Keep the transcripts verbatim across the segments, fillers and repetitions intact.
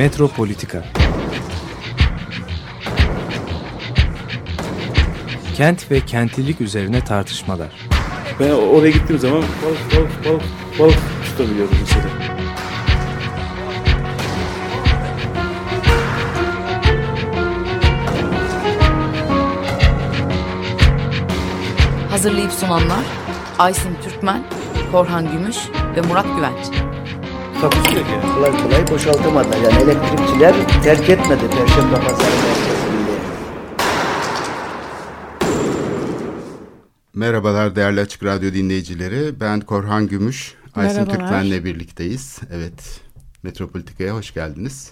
Metropolitika. Kent ve kentlilik üzerine tartışmalar. Ben oraya gittiğim zaman balık balık balık balık tutabiliyorum mesela. Hazırlayıp sunanlar Aysin Türkmen, Korhan Gümüş ve Murat Güvenç. Takusuyor ki. Kolay kolay boşaltamadı. Yani elektrikçiler terk etmedi Perşembe Pazarı merkezinde. Merhabalar değerli Açık Radyo dinleyicileri. Ben Korhan Gümüş. Aysin Türkmen'le birlikteyiz. Evet. Metropolitika'ya hoş geldiniz.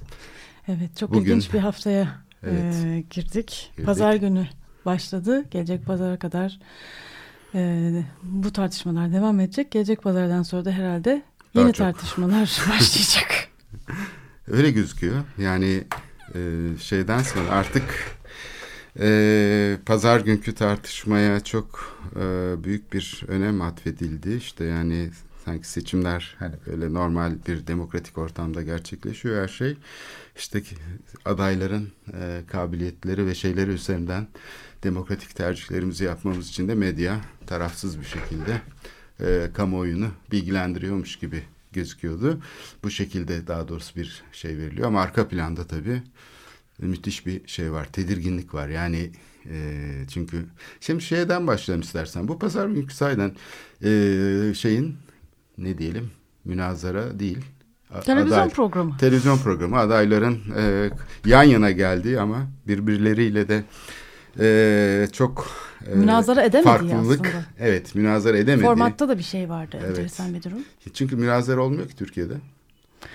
Evet. Çok Bugün, ilginç bir haftaya evet, e, girdik. girdik. Pazar günü başladı. Gelecek pazara kadar e, bu tartışmalar devam edecek. Gelecek pazardan sonra da herhalde Daha Yeni çok. tartışmalar başlayacak. Öyle gözüküyor. Yani e, şeyden sonra artık e, pazar günkü tartışmaya çok e, büyük bir önem atfedildi. İşte yani sanki seçimler hani böyle normal bir demokratik ortamda gerçekleşiyor her şey. İşte adayların e, kabiliyetleri ve şeyleri üzerinden demokratik tercihlerimizi yapmamız için de medya tarafsız bir şekilde E, kamuoyunu bilgilendiriyormuş gibi gözüküyordu. Bu şekilde daha doğrusu bir şey veriliyor. Ama arka planda tabii müthiş bir şey var. Tedirginlik var. Yani e, çünkü şimdi şeyden başlayalım istersen. Bu pazar günkü sayeden e, şeyin ne diyelim münazara değil. A- televizyon aday, programı. Televizyon programı. Adayların e, yan yana geldiği ama birbirleriyle de Ee, çok e, münazara edemedi farklılık. Aslında. Evet, münazara edemedi. Formatta da bir şey vardı, evet. Enteresan bir durum. Çünkü münazara olmuyor ki Türkiye'de.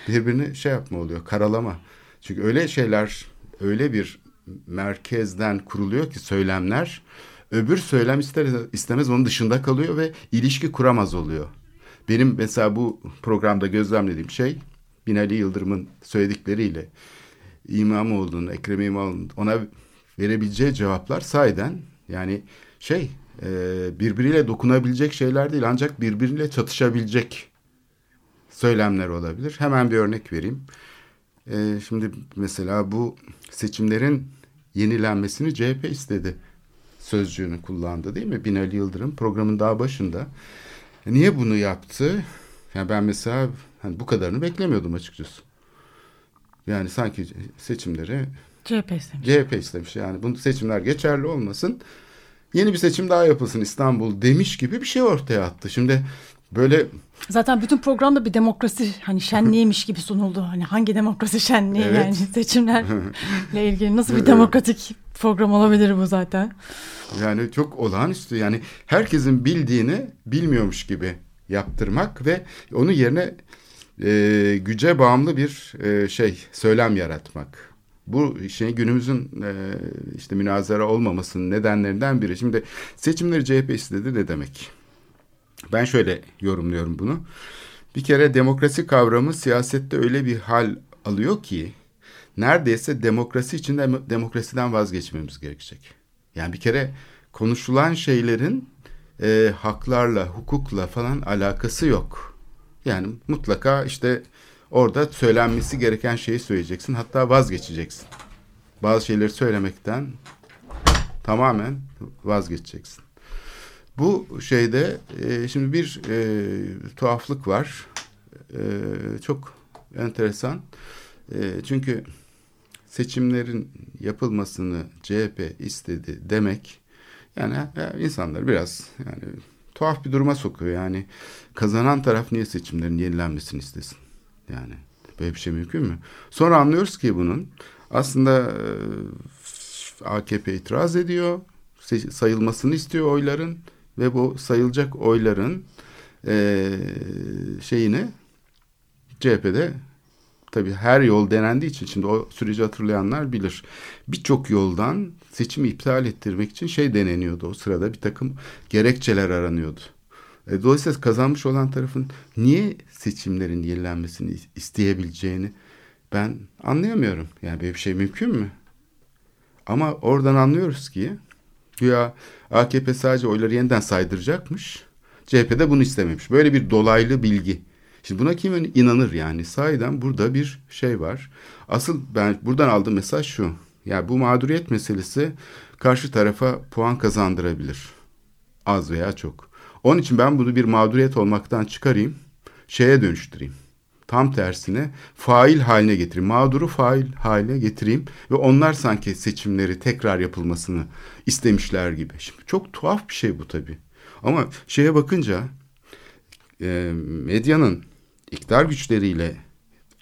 Birbirini şey yapma oluyor, karalama. Çünkü öyle şeyler, öyle bir merkezden kuruluyor ki söylemler, öbür söylem ister istemez onun dışında kalıyor ve ilişki kuramaz oluyor. Benim mesela bu programda gözlemlediğim şey Binali Yıldırım'ın söyledikleriyle İmamoğlu'nun, Ekrem İmamoğlu'nun ona verebileceği cevaplar sahiden yani şey e, birbiriyle dokunabilecek şeyler değil ancak birbiriyle çatışabilecek söylemler olabilir. Hemen bir örnek vereyim. E, şimdi mesela bu seçimlerin yenilenmesini C H P istedi. Sözcüğünü kullandı değil mi? Binali Yıldırım programın daha başında. Niye bunu yaptı? Yani ben mesela hani bu kadarını beklemiyordum açıkçası. Yani sanki seçimleri C H P istemiş. C H P istemiş yani bu seçimler geçerli olmasın. Yeni bir seçim daha yapılsın İstanbul demiş gibi bir şey ortaya attı. Şimdi böyle zaten bütün programda bir demokrasi hani şenliğiymiş gibi sunuldu. Hani hangi demokrasi şenliği evet, yani seçimlerle ilgili nasıl bir demokratik program olabilir bu zaten? Yani çok olağanüstü yani herkesin bildiğini bilmiyormuş gibi yaptırmak ve onun yerine e, güce bağımlı bir e, şey söylem yaratmak. Bu şey günümüzün e, işte münazara olmamasının nedenlerinden biri. Şimdi seçimleri C H P istedi ne demek? Ben şöyle yorumluyorum bunu. Bir kere demokrasi kavramı siyasette öyle bir hal alıyor ki neredeyse demokrasi içinde demokrasiden vazgeçmemiz gerekecek. Yani bir kere konuşulan şeylerin e, haklarla, hukukla falan alakası yok. Yani mutlaka işte orada söylenmesi gereken şeyi söyleyeceksin. Hatta vazgeçeceksin. Bazı şeyleri söylemekten tamamen vazgeçeceksin. Bu şeyde e, şimdi bir e, tuhaflık var. E, çok enteresan. E, çünkü seçimlerin yapılmasını C H P istedi demek. Yani insanlar biraz yani tuhaf bir duruma sokuyor. Yani kazanan taraf niye seçimlerin yenilenmesini istesin? Yani böyle bir şey mümkün mü? Sonra anlıyoruz ki bunun aslında A K P itiraz ediyor, sayılmasını istiyor oyların ve bu sayılacak oyların e, şeyini C H P'de tabii her yol denendiği için şimdi o süreci hatırlayanlar bilir. Birçok yoldan seçimi iptal ettirmek için şey deneniyordu o sırada bir takım gerekçeler aranıyordu. Dolayısıyla kazanmış olan tarafın niye seçimlerin yenilenmesini isteyebileceğini ben anlayamıyorum. Yani böyle bir şey mümkün mü? Ama oradan anlıyoruz ki güya A K P sadece oyları yeniden saydıracakmış. C H P de bunu istememiş. Böyle bir dolaylı bilgi. Şimdi buna kim inanır yani? Sahiden burada bir şey var. Asıl ben buradan aldığım mesaj şu. Yani bu mağduriyet meselesi karşı tarafa puan kazandırabilir. Az veya çok. Onun için ben bunu bir mağduriyet olmaktan çıkarayım, şeye dönüştüreyim. Tam tersine fail haline getireyim. Mağduru fail haline getireyim ve onlar sanki seçimleri tekrar yapılmasını istemişler gibi. Şimdi çok tuhaf bir şey bu tabii. Ama şeye bakınca e, medyanın iktidar güçleriyle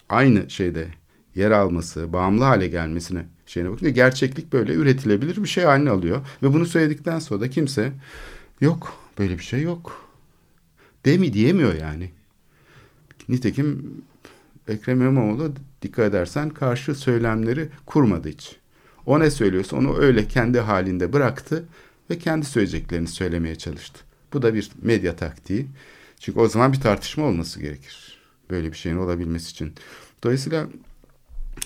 aynı şeyde yer alması, bağımlı hale gelmesine şeyine bakınca gerçeklik böyle üretilebilir bir şey haline alıyor. Ve bunu söyledikten sonra da kimse yok, böyle bir şey yok demi diyemiyor yani. Nitekim Ekrem İmamoğlu, dikkat edersen, karşı söylemleri kurmadı hiç. O ne söylüyorsa onu öyle kendi halinde bıraktı ve kendi söyleyeceklerini söylemeye çalıştı. Bu da bir medya taktiği. Çünkü o zaman bir tartışma olması gerekir böyle bir şeyin olabilmesi için. Dolayısıyla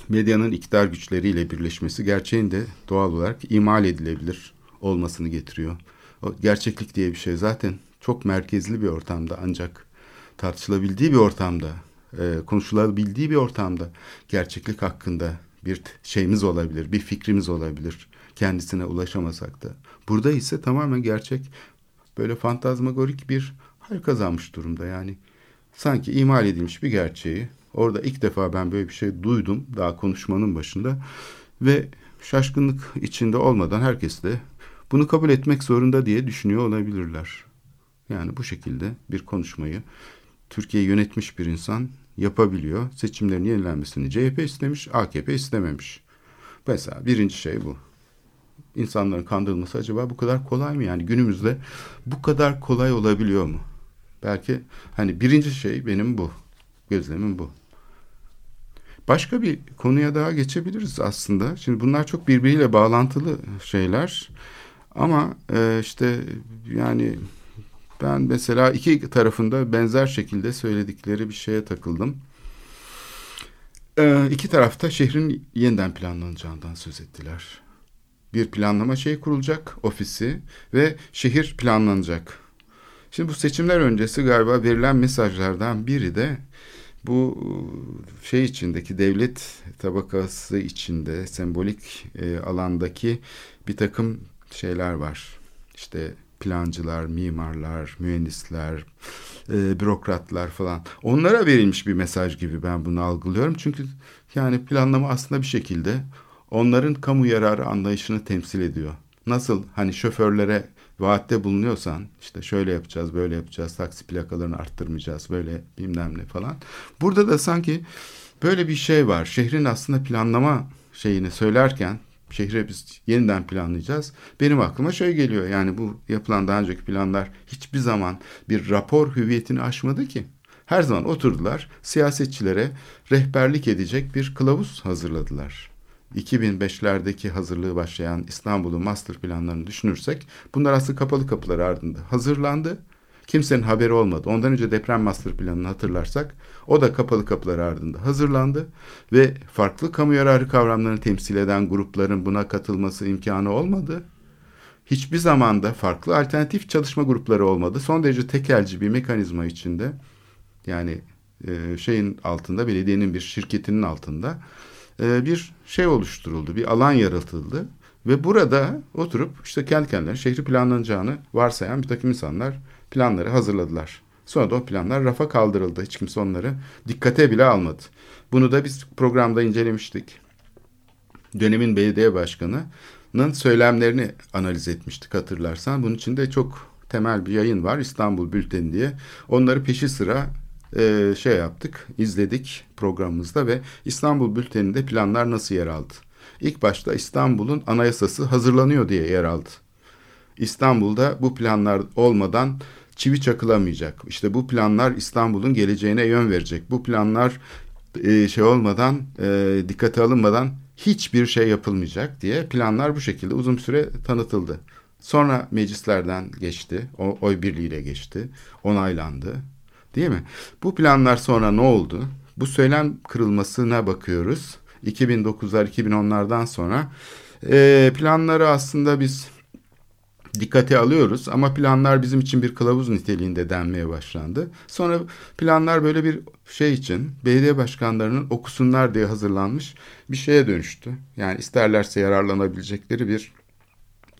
medyanın iktidar güçleriyle birleşmesi gerçeğin de doğal olarak imal edilebilir olmasını getiriyor. O gerçeklik diye bir şey zaten çok merkezli bir ortamda, ancak tartışılabildiği bir ortamda, konuşulabildiği bir ortamda gerçeklik hakkında bir şeyimiz olabilir, bir fikrimiz olabilir, kendisine ulaşamasak da. Burada ise tamamen gerçek böyle fantazmagorik bir hal kazanmış durumda. Yani sanki imal edilmiş bir gerçeği, orada ilk defa ben böyle bir şey duydum daha konuşmanın başında ve şaşkınlık içinde olmadan herkes de bunu kabul etmek zorunda diye düşünüyor olabilirler. Yani bu şekilde bir konuşmayı Türkiye'yi yönetmiş bir insan yapabiliyor. Seçimlerin yenilenmesini C H P istemiş, A K P istememiş. Mesela birinci şey bu. İnsanların kandırılması acaba bu kadar kolay mı? Yani günümüzde bu kadar kolay olabiliyor mu? Belki hani birinci şey benim bu. Gözlemim bu. Başka bir konuya daha geçebiliriz aslında. Şimdi bunlar çok birbiriyle bağlantılı şeyler. Ama işte yani ben mesela iki tarafında benzer şekilde söyledikleri bir şeye takıldım. Ee, iki tarafta şehrin yeniden planlanacağından söz ettiler. Bir planlama şeyi kurulacak, ofisi ve şehir planlanacak. Şimdi bu seçimler öncesi galiba verilen mesajlardan biri de bu şey içindeki devlet tabakası içinde sembolik e, alandaki bir takım şeyler var. İşte plancılar, mimarlar, mühendisler, e, bürokratlar falan. Onlara verilmiş bir mesaj gibi ben bunu algılıyorum. Çünkü yani planlama aslında bir şekilde onların kamu yararı anlayışını temsil ediyor. Nasıl hani şoförlere vaatte bulunuyorsan, işte şöyle yapacağız, böyle yapacağız, taksi plakalarını arttırmayacağız, böyle bilmem ne falan. Burada da sanki böyle bir şey var. Şehrin aslında planlama şeyini söylerken, şehre biz yeniden planlayacağız. Benim aklıma şey geliyor. Yani bu yapılan daha önceki planlar hiçbir zaman bir rapor hüviyetini aşmadı ki. Her zaman oturdular, siyasetçilere rehberlik edecek bir kılavuz hazırladılar. iki bin beşlerdeki hazırlığı başlayan İstanbul'un master planlarını düşünürsek, bunlar aslında kapalı kapılar ardında hazırlandı. Kimsenin haberi olmadı. Ondan önce deprem master planını hatırlarsak, o da kapalı kapılar ardında hazırlandı ve farklı kamu yararı kavramlarını temsil eden grupların buna katılması imkanı olmadı. Hiçbir zamanda farklı alternatif çalışma grupları olmadı. Son derece tekelci bir mekanizma içinde, yani şeyin altında, belediyenin bir şirketinin altında bir şey oluşturuldu, bir alan yaratıldı ve burada oturup işte kendi kendilerine şehri planlanacağını varsayan bir takım insanlar planları hazırladılar. Sonra da o planlar rafa kaldırıldı. Hiç kimse onları dikkate bile almadı. Bunu da biz programda incelemiştik. Dönemin belediye başkanının söylemlerini analiz etmiştik, hatırlarsan. Bunun için de çok temel bir yayın var, İstanbul Bülteni diye. Onları peşi sıra e, şey yaptık, izledik programımızda ve İstanbul Bülteni'nde planlar nasıl yer aldı? İlk başta İstanbul'un anayasası hazırlanıyor diye yer aldı. İstanbul'da bu planlar olmadan çivi çakılamayacak. İşte bu planlar İstanbul'un geleceğine yön verecek. Bu planlar e, şey olmadan, e, dikkate alınmadan hiçbir şey yapılmayacak diye planlar bu şekilde uzun süre tanıtıldı. Sonra meclislerden geçti. O, oy birliğiyle geçti. Onaylandı. Değil mi? Bu planlar sonra ne oldu? Bu söylem kırılmasına bakıyoruz. iki bin dokuzlar, iki bin onlardan sonra e, planları aslında biz dikkate alıyoruz ama planlar bizim için bir kılavuz niteliğinde denmeye başlandı. Sonra planlar böyle bir şey için belediye başkanlarının okusunlar diye hazırlanmış bir şeye dönüştü. Yani isterlerse yararlanabilecekleri bir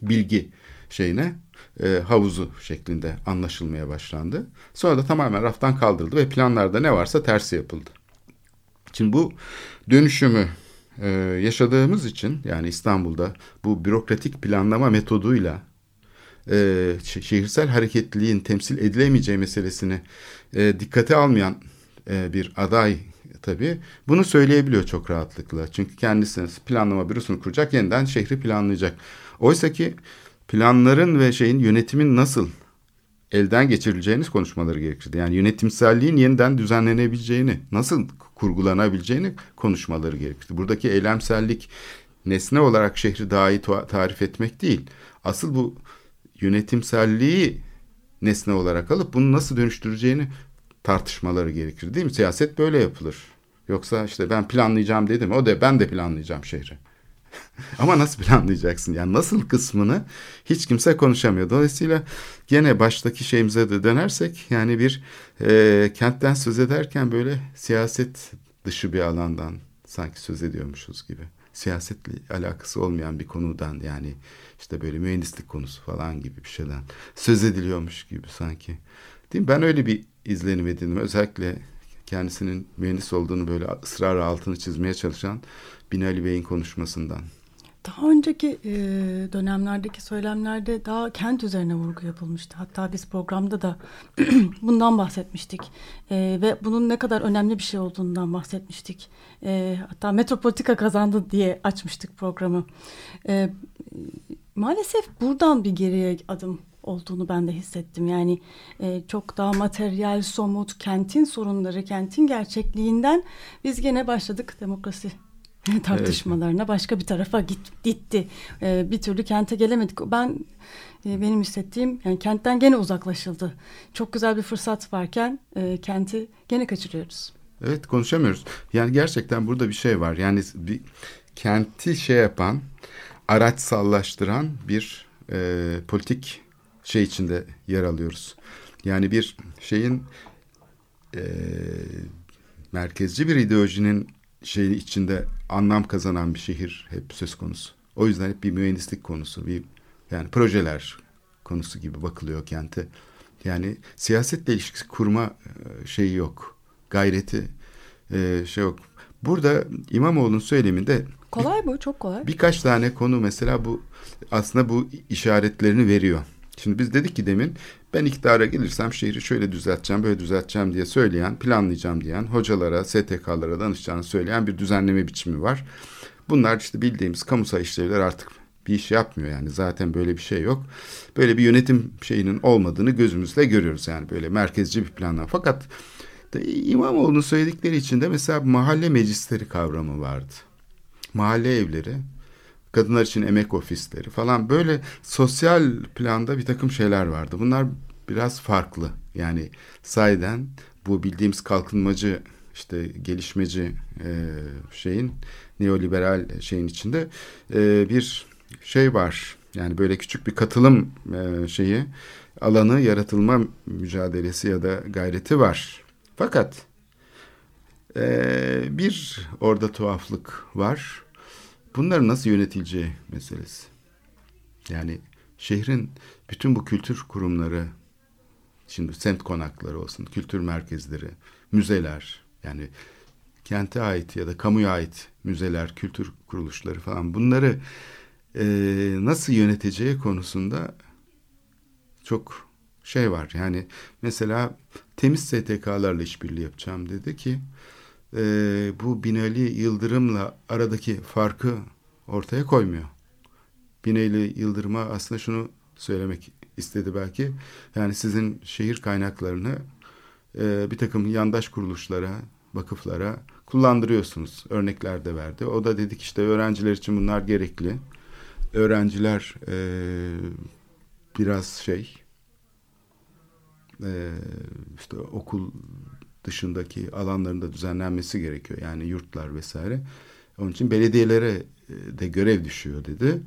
bilgi şeyine e, havuzu şeklinde anlaşılmaya başlandı. Sonra da tamamen raftan kaldırıldı ve planlarda ne varsa tersi yapıldı. Şimdi bu dönüşümü e, yaşadığımız için, yani İstanbul'da bu bürokratik planlama metoduyla e, şehirsel hareketliliğin temsil edilemeyeceği meselesini e, dikkate almayan e, bir aday tabii bunu söyleyebiliyor çok rahatlıkla. Çünkü kendisi planlama bürosunu kuracak, yeniden şehri planlayacak. Oysa ki planların ve şeyin, yönetimin nasıl elden geçirileceğiniz konuşmaları gerekirdi. Yani yönetimselliğin yeniden düzenlenebileceğini, nasıl kurgulanabileceğini konuşmaları gerekirdi. Buradaki eylemsellik nesne olarak şehri daha iyi tarif etmek değil. Asıl bu yönetimselliği nesne olarak alıp bunu nasıl dönüştüreceğini tartışmaları gerekir, değil mi? Siyaset böyle yapılır. Yoksa işte ben planlayacağım dedim, o da ben de planlayacağım şehri. Ama nasıl planlayacaksın? Yani nasıl kısmını hiç kimse konuşamıyor. Dolayısıyla gene baştaki şeyimize de dönersek, yani bir e, kentten söz ederken böyle siyaset dışı bir alandan sanki söz ediyormuşuz gibi. Siyasetle alakası olmayan bir konudan, yani işte böyle mühendislik konusu falan gibi bir şeyden söz ediliyormuş gibi sanki. Değil mi? Ben öyle bir izlenim edindim. Özellikle kendisinin mühendis olduğunu böyle ısrarla altını çizmeye çalışan Binali Bey'in konuşmasından. Daha önceki e, dönemlerdeki söylemlerde daha kent üzerine vurgu yapılmıştı. Hatta biz programda da bundan bahsetmiştik. E, ve bunun ne kadar önemli bir şey olduğundan bahsetmiştik. E, hatta Metropolitika kazandı diye açmıştık programı. E, maalesef buradan bir geriye adım olduğunu ben de hissettim. Yani e, çok daha materyal, somut, kentin sorunları, kentin gerçekliğinden biz gene başladık demokrasi tartışmalarına. Evet. Başka bir tarafa git, gitti. E, bir türlü kente gelemedik. Ben e, benim hissettiğim, yani kentten gene uzaklaşıldı. Çok güzel bir fırsat varken e, kenti gene kaçırıyoruz. Evet, konuşamıyoruz. Yani gerçekten burada bir şey var. Yani bir kenti şey yapan, araçsallaştıran bir e, politik şey içinde yer alıyoruz. Yani bir şeyin e, merkezci bir ideolojinin şeyi içinde anlam kazanan bir şehir hep söz konusu. O yüzden hep bir mühendislik konusu, bir yani projeler konusu gibi bakılıyor kente. Yani siyasetle ilişkisi kurma şeyi yok, gayreti e, şey yok. Burada İmamoğlu'nun söyleminde kolay bu, çok kolay. Birkaç tane konu mesela bu aslında bu işaretlerini veriyor. Şimdi biz dedik ki demin, ben iktidara gelirsem şehri şöyle düzelteceğim, böyle düzelteceğim diye söyleyen, planlayacağım diyen, hocalara, S T K'lara danışacağını söyleyen bir düzenleme biçimi var. Bunlar işte bildiğimiz kamusal işlevler, artık bir iş yapmıyor yani, zaten böyle bir şey yok. Böyle bir yönetim şeyinin olmadığını gözümüzle görüyoruz yani, böyle merkezci bir planlama. Fakat İmamoğlu'nun söyledikleri içinde mesela mahalle meclisleri kavramı vardı. Mahalle evleri, kadınlar için emek ofisleri falan, böyle sosyal planda bir takım şeyler vardı. Bunlar biraz farklı. Yani sahiden bu bildiğimiz kalkınmacı, işte gelişmeci e, şeyin, neoliberal şeyin içinde e, bir şey var. Yani böyle küçük bir katılım e, şeyi, alanı yaratılma mücadelesi ya da gayreti var. Fakat e, bir orada tuhaflık var. Bunların nasıl yönetileceği meselesi. Yani şehrin bütün bu kültür kurumları, şimdi semt konakları olsun, kültür merkezleri, müzeler, yani kente ait ya da kamuya ait müzeler, kültür kuruluşları falan, bunları e, nasıl yöneteceği konusunda çok şey var. Yani mesela temiz S T K'larla işbirliği yapacağım dedi ki, Ee, bu Binali Yıldırım'la aradaki farkı ortaya koymuyor. Binali Yıldırım'a aslında şunu söylemek istedi belki. Yani sizin şehir kaynaklarını e, bir takım yandaş kuruluşlara, vakıflara kullandırıyorsunuz. Örnekler de verdi. O da dedik işte öğrenciler için bunlar gerekli. Öğrenciler e, biraz şey e, işte okul dışındaki alanlarında düzenlenmesi gerekiyor. Yani yurtlar vesaire. Onun için belediyelere de görev düşüyor dedi.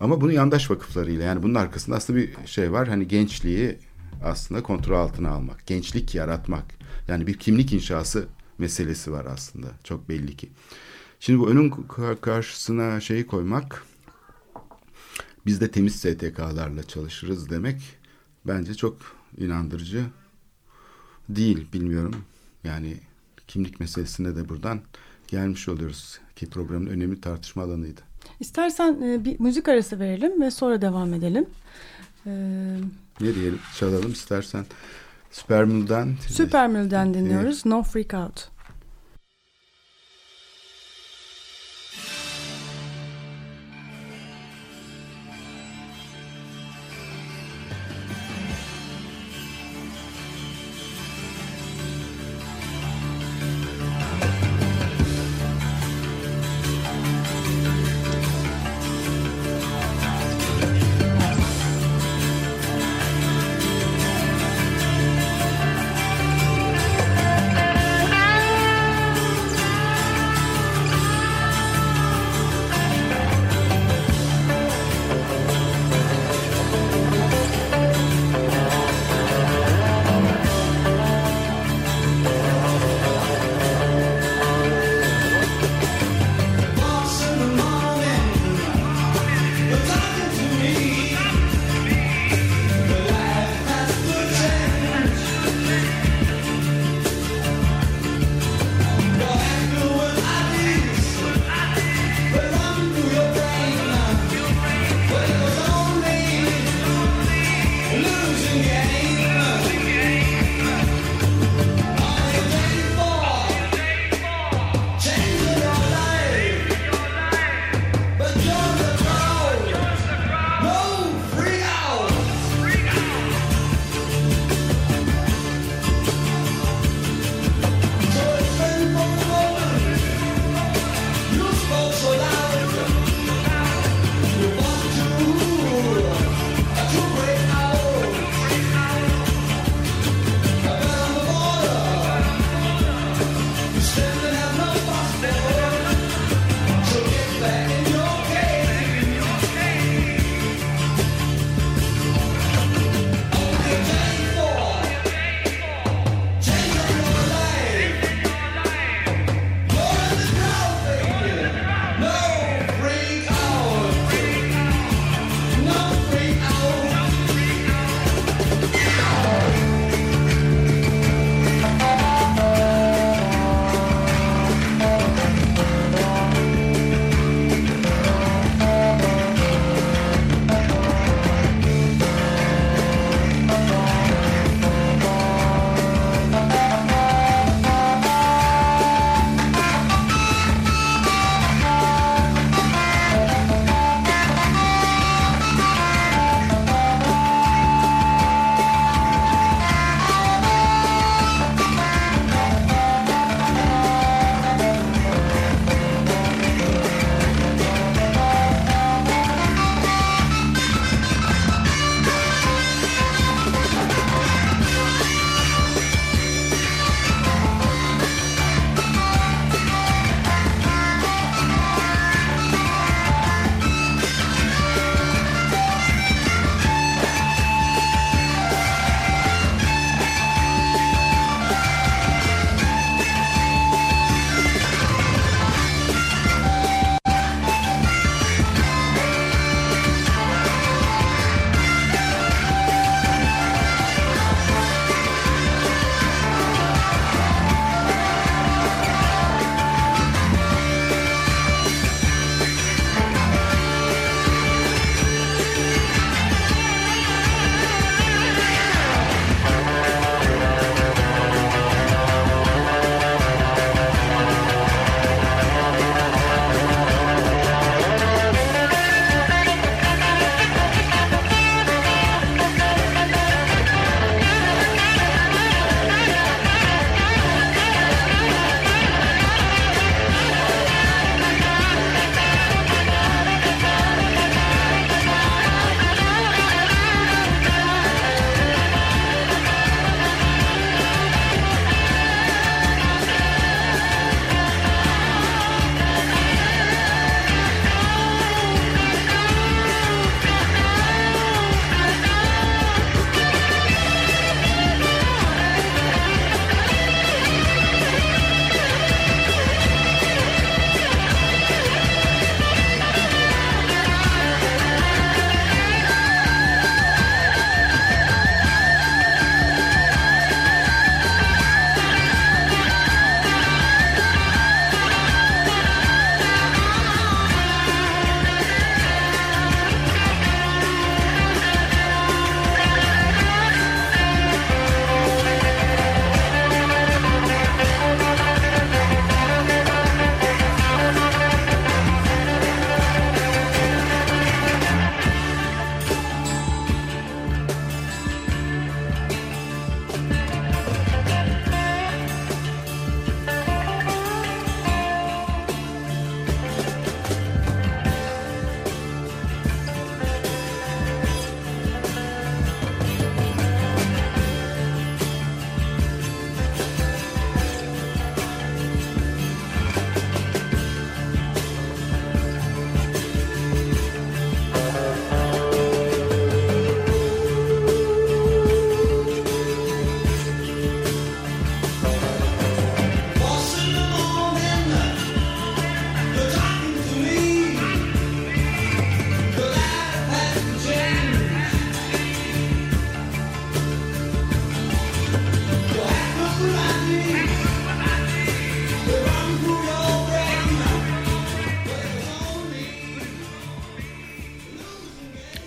Ama bunu yandaş vakıflarıyla, yani bunun arkasında aslında bir şey var. Hani gençliği aslında kontrol altına almak, gençlik yaratmak. Yani bir kimlik inşası meselesi var aslında, çok belli ki. Şimdi bu önün karşısına şeyi koymak, biz de temiz S T K'larla çalışırız demek bence çok inandırıcı değil, bilmiyorum. Yani kimlik meselesine de buradan gelmiş oluyoruz ki programın önemli tartışma alanıydı. İstersen e, bir müzik arası verelim ve sonra devam edelim. Ee... Ne diyelim? Çalalım istersen. Supermül'den. Supermül'den dinliyoruz. Evet. No Freak Out.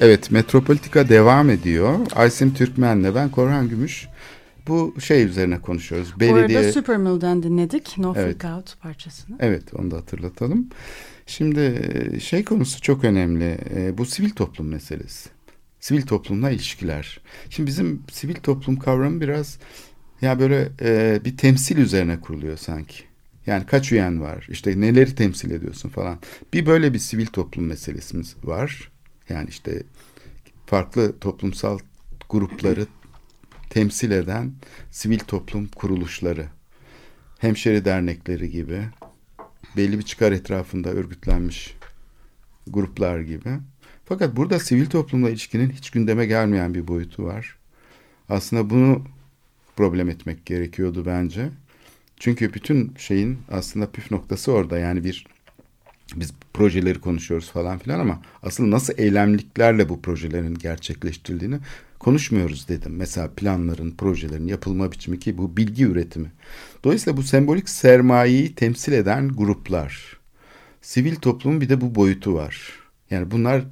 Evet, Metropolitika devam ediyor. Aysin Türkmen'le ben Korhan Gümüş. Bu şey üzerine konuşuyoruz. Belediye... Bu arada Supermill'den dinledik. No evet. Freak Out parçasını. Evet, onu da hatırlatalım. Şimdi şey konusu çok önemli. Bu sivil toplum meselesi. Sivil toplumla ilişkiler. Şimdi bizim sivil toplum kavramı biraz ya böyle e, bir temsil üzerine kuruluyor sanki. Yani kaç üyen var? İşte neleri temsil ediyorsun falan. Bir böyle bir sivil toplum meselesimiz var. Yani işte farklı toplumsal grupları temsil eden sivil toplum kuruluşları, hemşeri dernekleri gibi, belli bir çıkar etrafında örgütlenmiş gruplar gibi. Fakat burada sivil toplumla ilişkinin hiç gündeme gelmeyen bir boyutu var. Aslında bunu problem etmek gerekiyordu bence. Çünkü bütün şeyin aslında püf noktası orada. Yani bir biz projeleri konuşuyoruz falan filan ama asıl nasıl eylemliklerle bu projelerin gerçekleştirildiğini konuşmuyoruz dedim. Mesela planların, projelerin yapılma biçimi ki bu bilgi üretimi. Dolayısıyla bu sembolik sermayeyi temsil eden gruplar. Sivil toplumun bir de bu boyutu var. Yani bunlar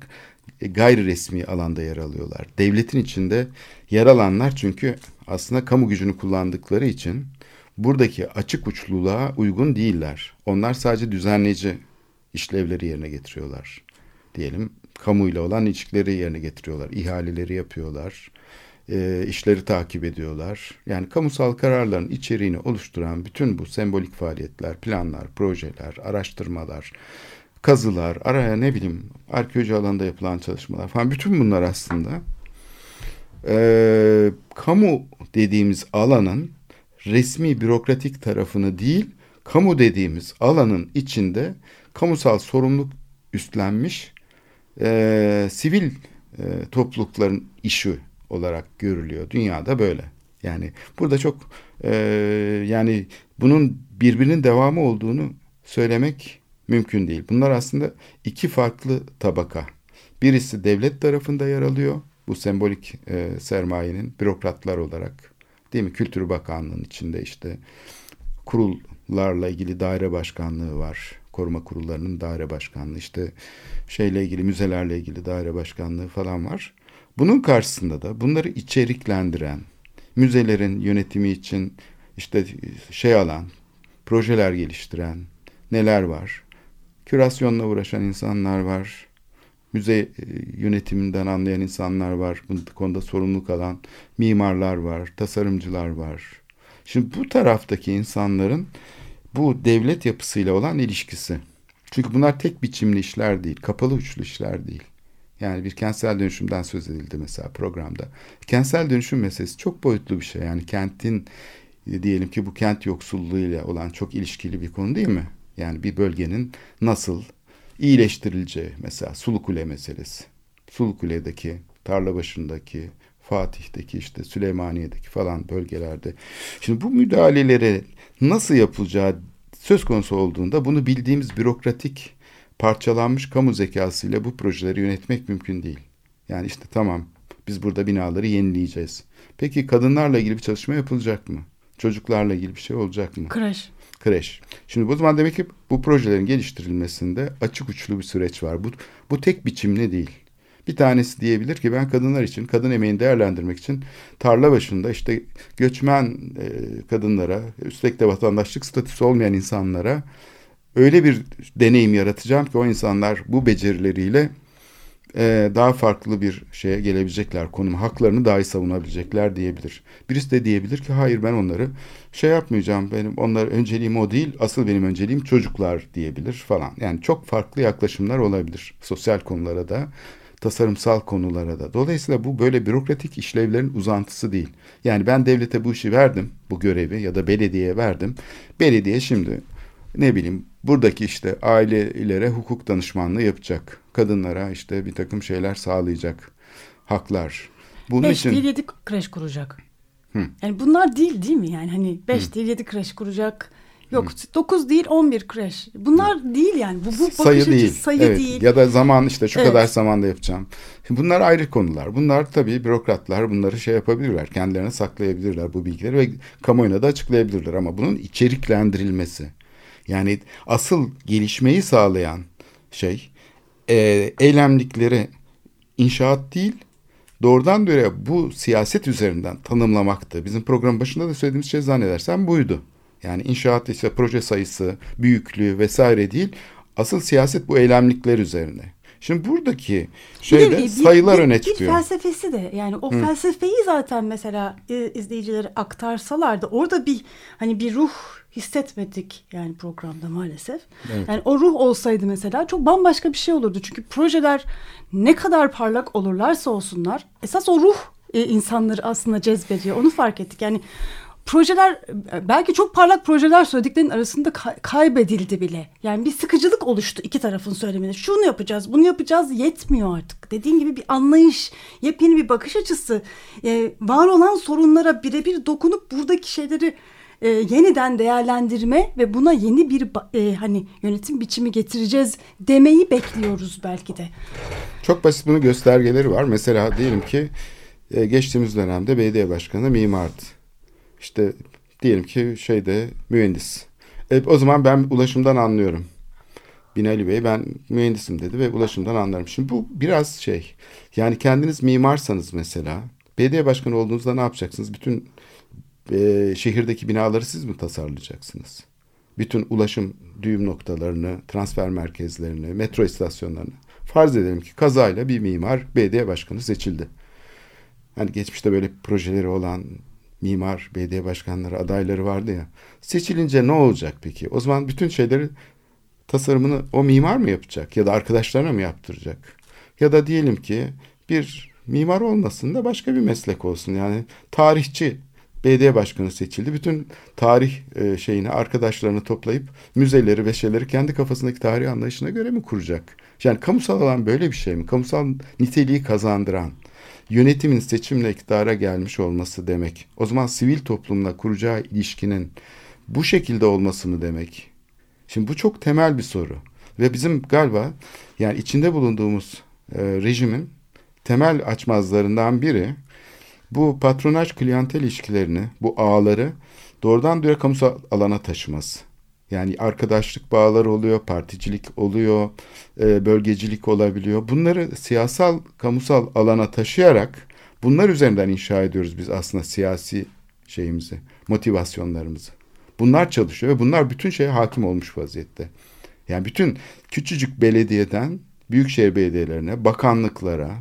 gayri resmi alanda yer alıyorlar. Devletin içinde yer alanlar çünkü aslında kamu gücünü kullandıkları için buradaki açık uçluluğa uygun değiller. Onlar sadece düzenleyici işlevleri yerine getiriyorlar. Diyelim kamuyla olan ilişkileri yerine getiriyorlar. İhaleleri yapıyorlar. E, işleri takip ediyorlar. Yani kamusal kararların içeriğini oluşturan bütün bu sembolik faaliyetler, planlar, projeler, araştırmalar, kazılar, araya ne bileyim arkeoloji alanında yapılan çalışmalar falan bütün bunlar aslında e, kamu dediğimiz alanın resmi bürokratik tarafını değil, kamu dediğimiz alanın içinde kamusal sorumluluk üstlenmiş e, sivil e, toplulukların işi olarak görülüyor. Dünyada böyle. Yani burada çok e, yani bunun birbirinin devamı olduğunu söylemek mümkün değil. Bunlar aslında iki farklı tabaka. Birisi devlet tarafında yer alıyor. Bu sembolik e, sermayenin bürokratlar olarak, değil mi? Kültür Bakanlığı'nın içinde işte kurullarla ilgili daire başkanlığı var. Koruma kurullarının daire başkanlığı, işte şeyle ilgili müzelerle ilgili daire başkanlığı falan var. Bunun karşısında da bunları içeriklendiren, müzelerin yönetimi için işte şey alan, projeler geliştiren neler var? Kürasyonla uğraşan insanlar var. Müze yönetiminden anlayan insanlar var. Bu konuda sorumluluk alan mimarlar var, tasarımcılar var. Şimdi bu taraftaki insanların bu devlet yapısıyla olan ilişkisi. Çünkü bunlar tek biçimli işler değil, kapalı uçlu işler değil. Yani bir kentsel dönüşümden söz edildi mesela programda. Kentsel dönüşüm meselesi çok boyutlu bir şey. Yani kentin diyelim ki bu kent yoksulluğuyla olan çok ilişkili bir konu değil mi? Yani bir bölgenin nasıl iyileştirileceği mesela Sulukule meselesi. Sulukule'deki, Tarlabaşı'ndaki, Fatih'teki işte Süleymaniye'deki falan bölgelerde. Şimdi bu müdahalelere nasıl yapılacağı söz konusu olduğunda bunu bildiğimiz bürokratik parçalanmış kamu zekasıyla bu projeleri yönetmek mümkün değil. Yani işte tamam biz burada binaları yenileyeceğiz. Peki kadınlarla ilgili bir çalışma yapılacak mı? Çocuklarla ilgili bir şey olacak mı? Kreş. Kreş. Şimdi bu zaman demek ki bu projelerin geliştirilmesinde açık uçlu bir süreç var. Bu, bu tek biçimli değil. Bir tanesi diyebilir ki ben kadınlar için, kadın emeğini değerlendirmek için tarla başında işte göçmen e, kadınlara, üstelik de vatandaşlık statüsü olmayan insanlara öyle bir deneyim yaratacağım ki o insanlar bu becerileriyle e, daha farklı bir şeye gelebilecekler, konuma haklarını daha iyi savunabilecekler diyebilir. Birisi de diyebilir ki hayır ben onları şey yapmayacağım, benim onlar önceliğim o değil, asıl benim önceliğim çocuklar diyebilir falan. Yani çok farklı yaklaşımlar olabilir sosyal konulara da, tasarımsal konulara da. Dolayısıyla bu böyle bürokratik işlevlerin uzantısı değil. Yani ben devlete bu işi verdim, bu görevi ya da belediyeye verdim. Belediye şimdi ne bileyim buradaki işte ailelere hukuk danışmanlığı yapacak. Kadınlara işte bir takım şeyler sağlayacak. Haklar. Bunun beş için... değil yedi kreş kuracak. Hı. Yani bunlar değil değil mi? Yani hani beş Hı. değil yedi kreş kuracak. Yok dokuz değil on bir kreş. Bunlar Hı. değil yani. Bu, bu sayı değil. Sayı evet. değil. Ya da zaman işte şu evet. kadar zamanda yapacağım. Şimdi bunlar ayrı konular. Bunlar tabii bürokratlar bunları şey yapabilirler. Kendilerine saklayabilirler bu bilgileri ve kamuoyuna da açıklayabilirler. Ama bunun içeriklendirilmesi. Yani asıl gelişmeyi sağlayan şey e, eylemlikleri inşaat değil, doğrudan doğruya bu siyaset üzerinden tanımlamaktı. Bizim programın başında da söylediğimiz şey zannedersem buydu. Yani inşaat ise proje sayısı, büyüklüğü vesaire değil. Asıl siyaset bu eylemlikler üzerine. Şimdi buradaki şeyde bir, sayılar bir, öne çıkıyor. Bir felsefesi de yani o Hı. felsefeyi zaten mesela izleyicilere aktarsalar da orada bir hani bir ruh hissetmedik yani programda maalesef. Evet. Yani o ruh olsaydı mesela çok bambaşka bir şey olurdu. Çünkü projeler ne kadar parlak olurlarsa olsunlar esas o ruh insanları aslında cezbediyor. Onu fark ettik yani. Projeler belki çok parlak projeler söylediklerinin arasında kaybedildi bile. Yani bir sıkıcılık oluştu iki tarafın söylemine. Şunu yapacağız, bunu yapacağız yetmiyor artık. Dediğin gibi bir anlayış, yepyeni bir bakış açısı, var olan sorunlara birebir dokunup buradaki şeyleri yeniden değerlendirme ve buna yeni bir hani yönetim biçimi getireceğiz demeyi bekliyoruz belki de. Çok basit bunun göstergeleri var. Mesela diyelim ki geçtiğimiz dönemde belediye başkanı mimardı. İşte diyelim ki şeyde mühendis. E, o zaman ben ulaşımdan anlıyorum. Binali Bey ben mühendisim dedi ve ulaşımdan anlarım. Şimdi bu biraz şey. Yani kendiniz mimarsanız mesela belediye başkanı olduğunuzda ne yapacaksınız? Bütün e, şehirdeki binaları siz mi tasarlayacaksınız? Bütün ulaşım düğüm noktalarını, transfer merkezlerini, metro istasyonlarını. Farz edelim ki kazayla bir mimar belediye başkanı seçildi. Hani geçmişte böyle projeleri olan mimar, belediye başkanları, adayları vardı ya. Seçilince ne olacak peki? O zaman bütün şeyleri, tasarımını o mimar mı yapacak? Ya da arkadaşlarına mı yaptıracak? Ya da diyelim ki bir mimar olmasın da başka bir meslek olsun. Yani tarihçi, belediye başkanı seçildi. Bütün tarih şeyini, arkadaşlarını toplayıp müzeleri ve şeyleri kendi kafasındaki tarih anlayışına göre mi kuracak? Yani kamusal alan böyle bir şey mi? Kamusal niteliği kazandıran. Yönetimin seçimle iktidara gelmiş olması demek. O zaman sivil toplumla kuracağı ilişkinin bu şekilde olması mı demek? Şimdi bu çok temel bir soru. Ve bizim galiba yani içinde bulunduğumuz e, rejimin temel açmazlarından biri bu patronaj kliyantel ilişkilerini, bu ağları doğrudan doğruya kamusal alana taşıması. Yani arkadaşlık bağları oluyor, particilik oluyor, bölgecilik olabiliyor. Bunları siyasal, kamusal alana taşıyarak bunlar üzerinden inşa ediyoruz biz aslında siyasi şeyimizi, motivasyonlarımızı. Bunlar çalışıyor ve bunlar bütün şeye hakim olmuş vaziyette. Yani bütün küçücük belediyeden büyükşehir belediyelerine, bakanlıklara,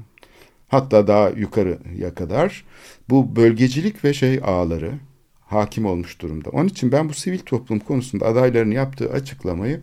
hatta daha yukarıya kadar bu bölgecilik ve şey ağları hakim olmuş durumda. Onun için ben bu sivil toplum konusunda adayların yaptığı açıklamayı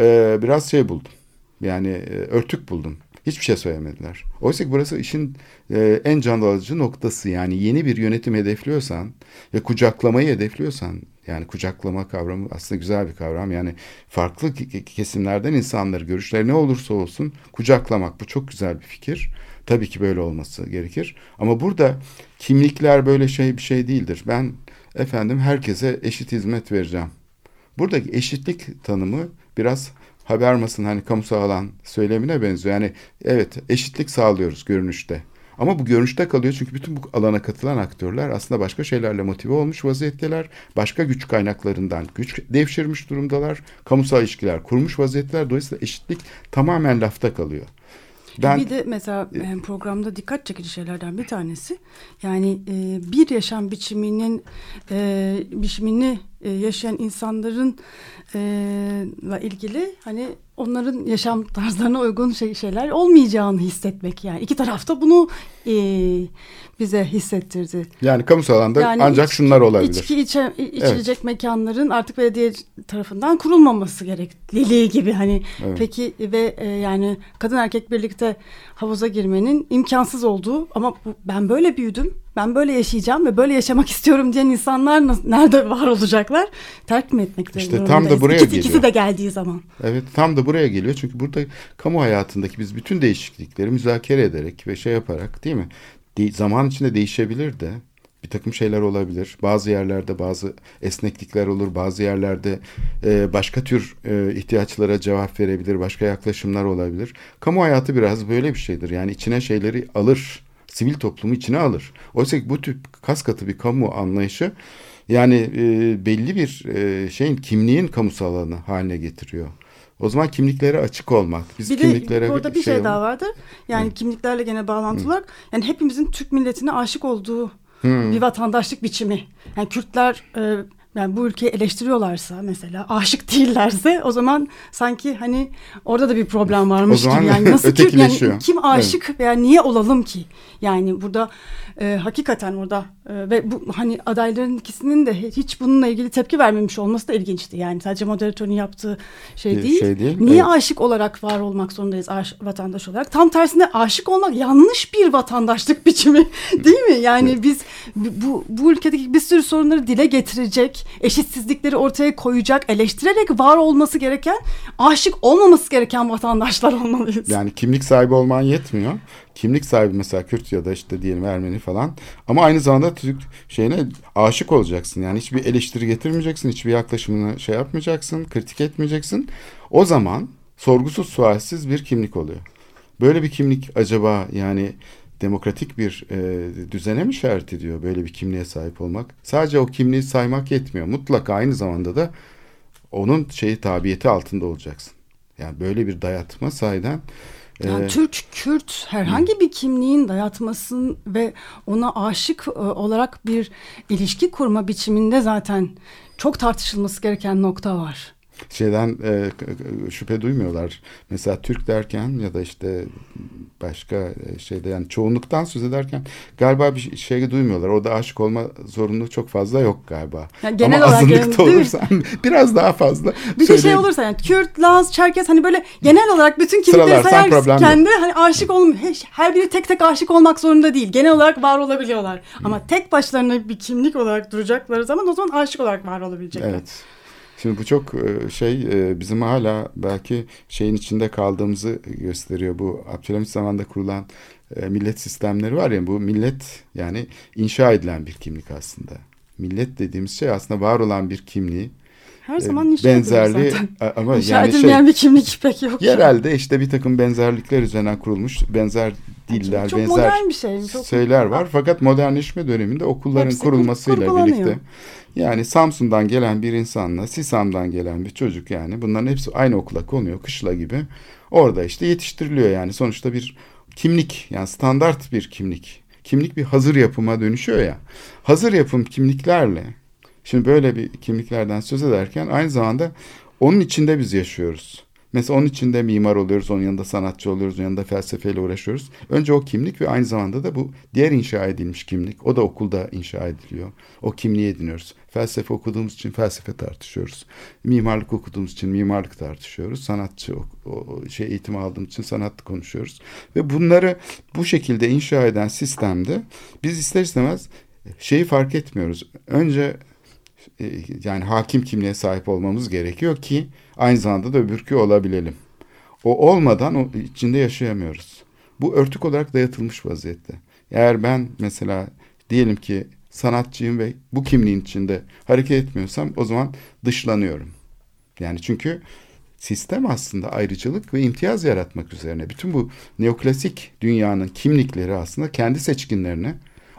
e, biraz şey buldum. Yani e, örtük buldum. Hiçbir şey söylemediler. Oysa ki burası işin e, en can alıcı noktası. Yani yeni bir yönetim hedefliyorsan ve kucaklamayı hedefliyorsan, yani kucaklama kavramı aslında güzel bir kavram. Yani farklı kesimlerden insanları, görüşleri ne olursa olsun kucaklamak. Bu çok güzel bir fikir. Tabii ki böyle olması gerekir. Ama burada kimlikler böyle şey bir şey değildir. Ben efendim herkese eşit hizmet vereceğim. Buradaki eşitlik tanımı biraz Habermas'ın hani kamusal alan söylemine benziyor. Yani evet eşitlik sağlıyoruz görünüşte. Ama bu görünüşte kalıyor çünkü bütün bu alana katılan aktörler aslında başka şeylerle motive olmuş vaziyetteler. Başka güç kaynaklarından güç devşirmiş durumdalar. Kamusal ilişkiler kurmuş vaziyetler. Dolayısıyla eşitlik tamamen lafta kalıyor. Ben, bir de mesela programda dikkat çekici şeylerden bir tanesi yani bir yaşam biçiminin biçimini yaşayan insanlarınla ilgili hani onların yaşam tarzlarına uygun şey, şeyler olmayacağını hissetmek yani iki tarafta bunu e, bize hissettirdi. Yani kamusal alanda yani ancak içki, şunlar olabilir. İçki içe, içilecek evet. Mekanların artık belediye tarafından kurulmaması gerekliliği gibi hani evet. Peki ve e, yani kadın erkek birlikte havuza girmenin imkansız olduğu ama bu, ben böyle büyüdüm. Ben böyle yaşayacağım ve böyle yaşamak istiyorum diyen insanlar nasıl, nerede var olacaklar? Terk mi etmek zorundayız? İşte tam da buraya ikisi, geliyor. İkisi de geldiği zaman. Evet tam da buraya geliyor. Çünkü burada kamu hayatındaki biz bütün değişiklikleri müzakere ederek ve şey yaparak değil mi? De- zaman içinde değişebilir de bir takım şeyler olabilir. Bazı yerlerde bazı esneklikler olur. Bazı yerlerde e, başka tür e, ihtiyaçlara cevap verebilir. Başka yaklaşımlar olabilir. Kamu hayatı biraz böyle bir şeydir. Yani içine şeyleri alır. Sivil toplumu içine alır. Oysa ki bu tip kaskatı bir kamu anlayışı yani e, belli bir e, şeyin kimliğin kamusal alanı haline getiriyor. O zaman kimliklere açık olmak. Biz bir kimliklere de orada bir şey, şey daha vardı. Yani Hı. kimliklerle gene bağlantılı olarak yani hepimizin Türk milletine aşık olduğu Hı. bir vatandaşlık biçimi. Yani Kürtler e, yani bu ülkeyi eleştiriyorlarsa mesela aşık değillerse o zaman sanki hani orada da bir problem varmış gibi. Yani nasıl Kürt yani kim aşık evet. veya niye olalım ki? Yani burada e, hakikaten orada e, ve bu hani adayların ikisinin de hiç bununla ilgili tepki vermemiş olması da ilginçti. Yani sadece moderatörün yaptığı şey değil. Şey değil niye evet. aşık olarak var olmak zorundayız aş- vatandaş olarak? Tam tersine aşık olmak yanlış bir vatandaşlık biçimi değil mi? Yani evet. biz bu, bu ülkedeki bir sürü sorunları dile getirecek, eşitsizlikleri ortaya koyacak, eleştirerek var olması gereken, aşık olmaması gereken vatandaşlar olmalıyız. Yani kimlik sahibi olman yetmiyor. Kimlik sahibi mesela Kürt ya da işte diyelim Ermeni falan ama aynı zamanda Türk şeyine aşık olacaksın. Yani hiçbir eleştiri getirmeyeceksin, hiçbir yaklaşımını şey yapmayacaksın, kritik etmeyeceksin. O zaman sorgusuz sualsiz bir kimlik oluyor. Böyle bir kimlik acaba yani demokratik bir e, düzene mi işaret ediyor böyle bir kimliğe sahip olmak? Sadece o kimliği saymak yetmiyor. Mutlaka aynı zamanda da onun şeyi tabiyeti altında olacaksın. Yani böyle bir dayatma sayeden yani ee, Türk, Kürt herhangi hı. bir kimliğin dayatmasın ve ona aşık olarak bir ilişki kurma biçiminde zaten çok tartışılması gereken nokta var. Şeyden e, şüphe duymuyorlar. Mesela Türk derken ya da işte başka şeyde yani çoğunluktan söz ederken galiba bir şey duymuyorlar. Orada aşık olma zorunluluğu çok fazla yok galiba. Yani genel ama olarak azınlıkta yani, olursan biraz daha fazla. Bir de şey olursa yani Kürt, Laz, Çerkez hani böyle genel olarak bütün kimlikleri sayarken kendi hani aşık olmuyor. Her biri tek tek aşık olmak zorunda değil. Genel olarak var olabiliyorlar. Hmm. Ama tek başlarına bir kimlik olarak duracakları zaman o zaman aşık olarak var olabilecekler. Evet. Şimdi bu çok şey bizim hala belki şeyin içinde kaldığımızı gösteriyor. Bu Abdülhamit zamanında kurulan millet sistemleri var ya bu millet yani inşa edilen bir kimlik aslında. Millet dediğimiz şey aslında var olan bir kimliği. Her zaman inşa benzerliği zaten. Ama inşa yani edilmeyen şey, bir kimlik pek yok. Yerelde işte bir takım benzerlikler üzerine kurulmuş benzer diller, yani çok, çok benzer bir şey, çok şeyler var. var. Fakat modernleşme döneminde okulların hepsi kurulmasıyla kur, birlikte yani Samsun'dan gelen bir insanla Sisam'dan gelen bir çocuk yani bunların hepsi aynı okula konuyor kışla gibi. Orada işte yetiştiriliyor yani sonuçta bir kimlik yani standart bir kimlik. Kimlik bir hazır yapıma dönüşüyor ya. Hazır yapım kimliklerle şimdi böyle bir kimliklerden söz ederken aynı zamanda onun içinde biz yaşıyoruz. Mesela onun içinde mimar oluyoruz, onun yanında sanatçı oluyoruz, onun yanında felsefeyle uğraşıyoruz. Önce o kimlik ve aynı zamanda da bu diğer inşa edilmiş kimlik. O da okulda inşa ediliyor. O kimliği ediniyoruz. Felsefe okuduğumuz için felsefe tartışıyoruz. Mimarlık okuduğumuz için mimarlık tartışıyoruz. Sanatçı o şey eğitim aldığımız için sanat konuşuyoruz. Ve bunları bu şekilde inşa eden sistemde biz ister istemez şeyi fark etmiyoruz. Önce yani hakim kimliğe sahip olmamız gerekiyor ki aynı zamanda da öbürkü olabilelim. O olmadan o içinde yaşayamıyoruz. Bu örtük olarak dayatılmış vaziyette. Eğer ben mesela diyelim ki sanatçıyım ve bu kimliğin içinde hareket etmiyorsam o zaman dışlanıyorum. Yani çünkü sistem aslında ayrıcalık ve imtiyaz yaratmak üzerine. Bütün bu neoklasik dünyanın kimlikleri aslında kendi seçkinlerini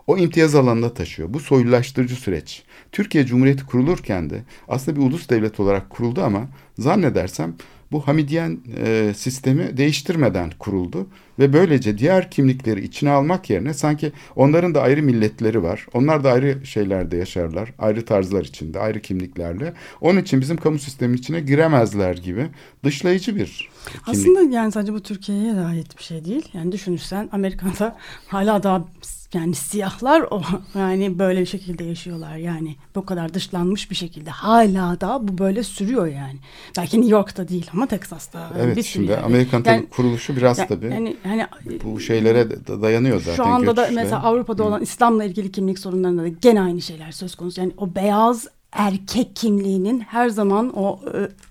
o imtiyaz alanına taşıyor. Bu soylulaştırıcı süreç. Türkiye Cumhuriyeti kurulurken de aslında bir ulus devlet olarak kuruldu ama zannedersem bu Hamidiyen e, sistemi değiştirmeden kuruldu. Ve böylece diğer kimlikleri içine almak yerine sanki onların da ayrı milletleri var. Onlar da ayrı şeylerde yaşarlar. Ayrı tarzlar içinde, ayrı kimliklerle. Onun için bizim kamu sistemin içine giremezler gibi dışlayıcı bir kimlik. Aslında yani sadece bu Türkiye'ye ait bir şey değil. Yani düşünürsen Amerika'da hala daha yani siyahlar o yani böyle bir şekilde yaşıyorlar. Yani bu kadar dışlanmış bir şekilde hala da bu böyle sürüyor yani. Belki New York'ta değil ama Texas'ta. Evet bir şimdi yani. Amerikan yani, kuruluşu biraz yani, tabii. Yani, Hani, bu şeylere dayanıyor zaten. Şu anda göçüşle. Da mesela Avrupa'da olan İslam'la ilgili kimlik sorunlarında da gene aynı şeyler söz konusu. Yani o beyaz erkek kimliğinin her zaman o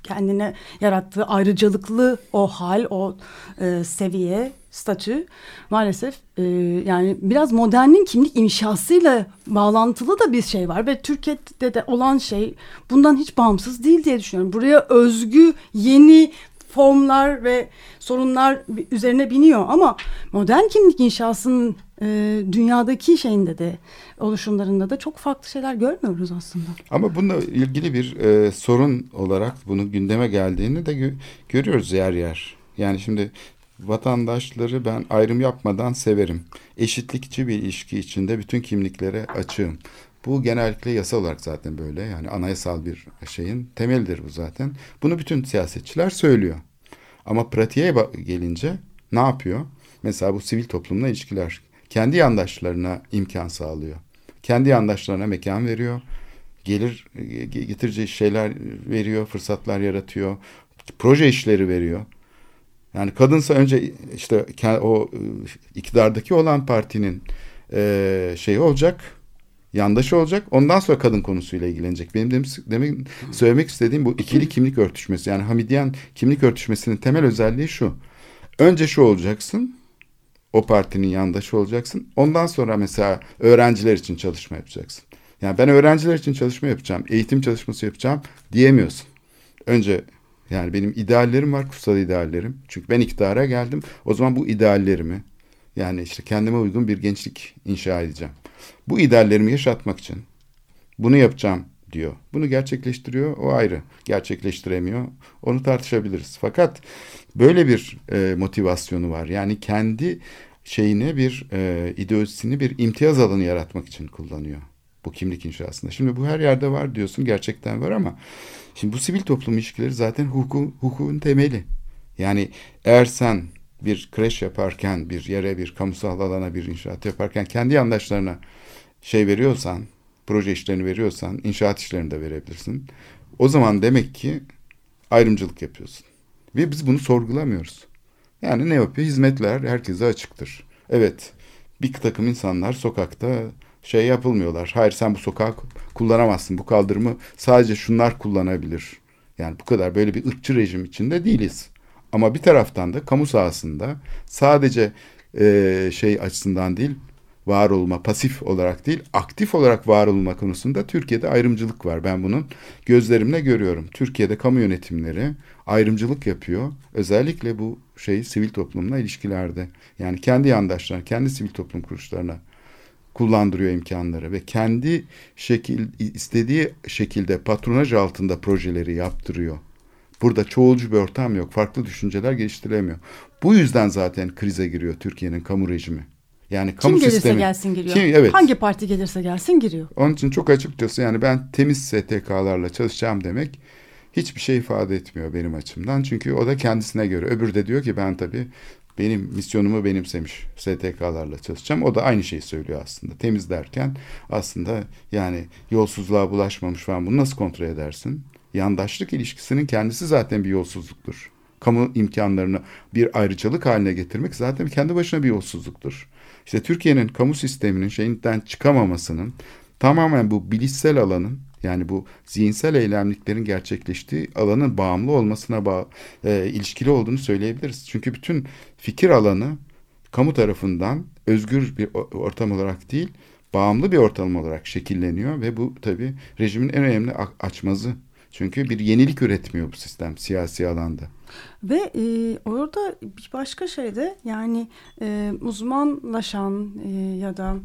kendine yarattığı ayrıcalıklı o hal, o e, seviye, statü maalesef e, yani biraz modernin kimlik inşasıyla bağlantılı da bir şey var ve Türkiye'de de olan şey bundan hiç bağımsız değil diye düşünüyorum. Buraya özgü yeni formlar ve sorunlar üzerine biniyor. Ama modern kimlik inşasının e, dünyadaki şeyinde de, oluşumlarında da çok farklı şeyler görmüyoruz aslında. Ama bununla ilgili bir e, sorun olarak bunun gündeme geldiğini de gö- görüyoruz yer yer. Yani şimdi vatandaşları ben ayrım yapmadan severim. Eşitlikçi bir ilişki içinde bütün kimliklere açığım. Bu genellikle yasa olarak zaten böyle, yani anayasal bir şeyin temelidir bu zaten. Bunu bütün siyasetçiler söylüyor. Ama pratiğe gelince ne yapıyor? Mesela bu sivil toplumla ilişkiler. Kendi yandaşlarına imkan sağlıyor. Kendi yandaşlarına mekan veriyor. Gelir getireceği şeyler veriyor, fırsatlar yaratıyor. Proje işleri veriyor. Yani kadınsa önce işte o iktidardaki olan partinin şeyi olacak, yandaşı olacak. Ondan sonra kadın konusuyla ilgilenecek. Benim demin, demin söylemek istediğim bu ikili kimlik örtüşmesi. Yani Hamidiyen kimlik örtüşmesinin temel özelliği şu. Önce şu olacaksın. O partinin yandaşı olacaksın. Ondan sonra mesela öğrenciler için çalışma yapacaksın. Yani ben öğrenciler için çalışma yapacağım, eğitim çalışması yapacağım diyemiyorsun. Önce yani benim ideallerim var, kutsal ideallerim. Çünkü ben iktidara geldim. O zaman bu ideallerimi, yani işte kendime uygun bir gençlik inşa edeceğim. Bu ideallerimi yaşatmak için bunu yapacağım diyor. Bunu gerçekleştiriyor, o ayrı. Gerçekleştiremiyor, onu tartışabiliriz. Fakat böyle bir e, motivasyonu var. Yani kendi şeyini, bir e, ideolojisini, bir imtiyaz alanı yaratmak için kullanıyor bu kimlik inşasında. Şimdi bu her yerde var diyorsun, gerçekten var ama şimdi bu sivil toplum ilişkileri zaten hukuk, hukukun temeli. Yani eğer sen bir kreş yaparken, bir yere, bir kamusal alana bir inşaat yaparken kendi yandaşlarına şey veriyorsan, proje işlerini veriyorsan, inşaat işlerini de verebilirsin. O zaman demek ki ayrımcılık yapıyorsun. Ve biz bunu sorgulamıyoruz. Yani ne yapıyor? Hizmetler herkese açıktır. Evet, bir takım insanlar sokakta şey yapılmıyorlar. Hayır, sen bu sokağı kullanamazsın. Bu kaldırımı sadece şunlar kullanabilir. Yani bu kadar, böyle bir ırkçı rejim içinde değiliz. Ama bir taraftan da kamu sahasında sadece e, şey açısından değil, var olma, pasif olarak değil, aktif olarak var olma konusunda Türkiye'de ayrımcılık var. Ben bunun gözlerimle görüyorum. Türkiye'de kamu yönetimleri ayrımcılık yapıyor. Özellikle bu şey sivil toplumla ilişkilerde. Yani kendi yandaşlarına, kendi sivil toplum kuruluşlarına kullandırıyor imkanları ve kendi şekil, istediği şekilde patronaj altında projeleri yaptırıyor. Burada çoğulcu bir ortam yok. Farklı düşünceler geliştirilemiyor. Bu yüzden zaten krize giriyor Türkiye'nin kamu rejimi. Yani kamu sistemi. Kim gelirse gelsin giriyor. Kim, evet. Hangi parti gelirse gelsin giriyor. Onun için çok açıkçası yani ben temiz S T K'larla çalışacağım demek hiçbir şey ifade etmiyor benim açımdan. Çünkü o da kendisine göre. Öbürü de diyor ki ben tabii benim misyonumu benimsemiş S T K'larla çalışacağım. O da aynı şeyi söylüyor aslında. Temiz derken aslında yani yolsuzluğa bulaşmamış falan, bunu nasıl kontrol edersin? Yandaşlık ilişkisinin kendisi zaten bir yolsuzluktur. Kamu imkanlarını bir ayrıcalık haline getirmek zaten kendi başına bir yolsuzluktur. İşte Türkiye'nin kamu sisteminin şeyinden çıkamamasının, tamamen bu bilişsel alanın, yani bu zihinsel eylemliklerin gerçekleştiği alanın bağımlı olmasına bağ, e, ilişkili olduğunu söyleyebiliriz. Çünkü bütün fikir alanı kamu tarafından özgür bir ortam olarak değil, bağımlı bir ortam olarak şekilleniyor ve bu tabii rejimin en önemli açmazı. Çünkü bir yenilik üretmiyor bu sistem siyasi alanda. Ve e, orada bir başka şey de yani e, uzmanlaşan e, ya da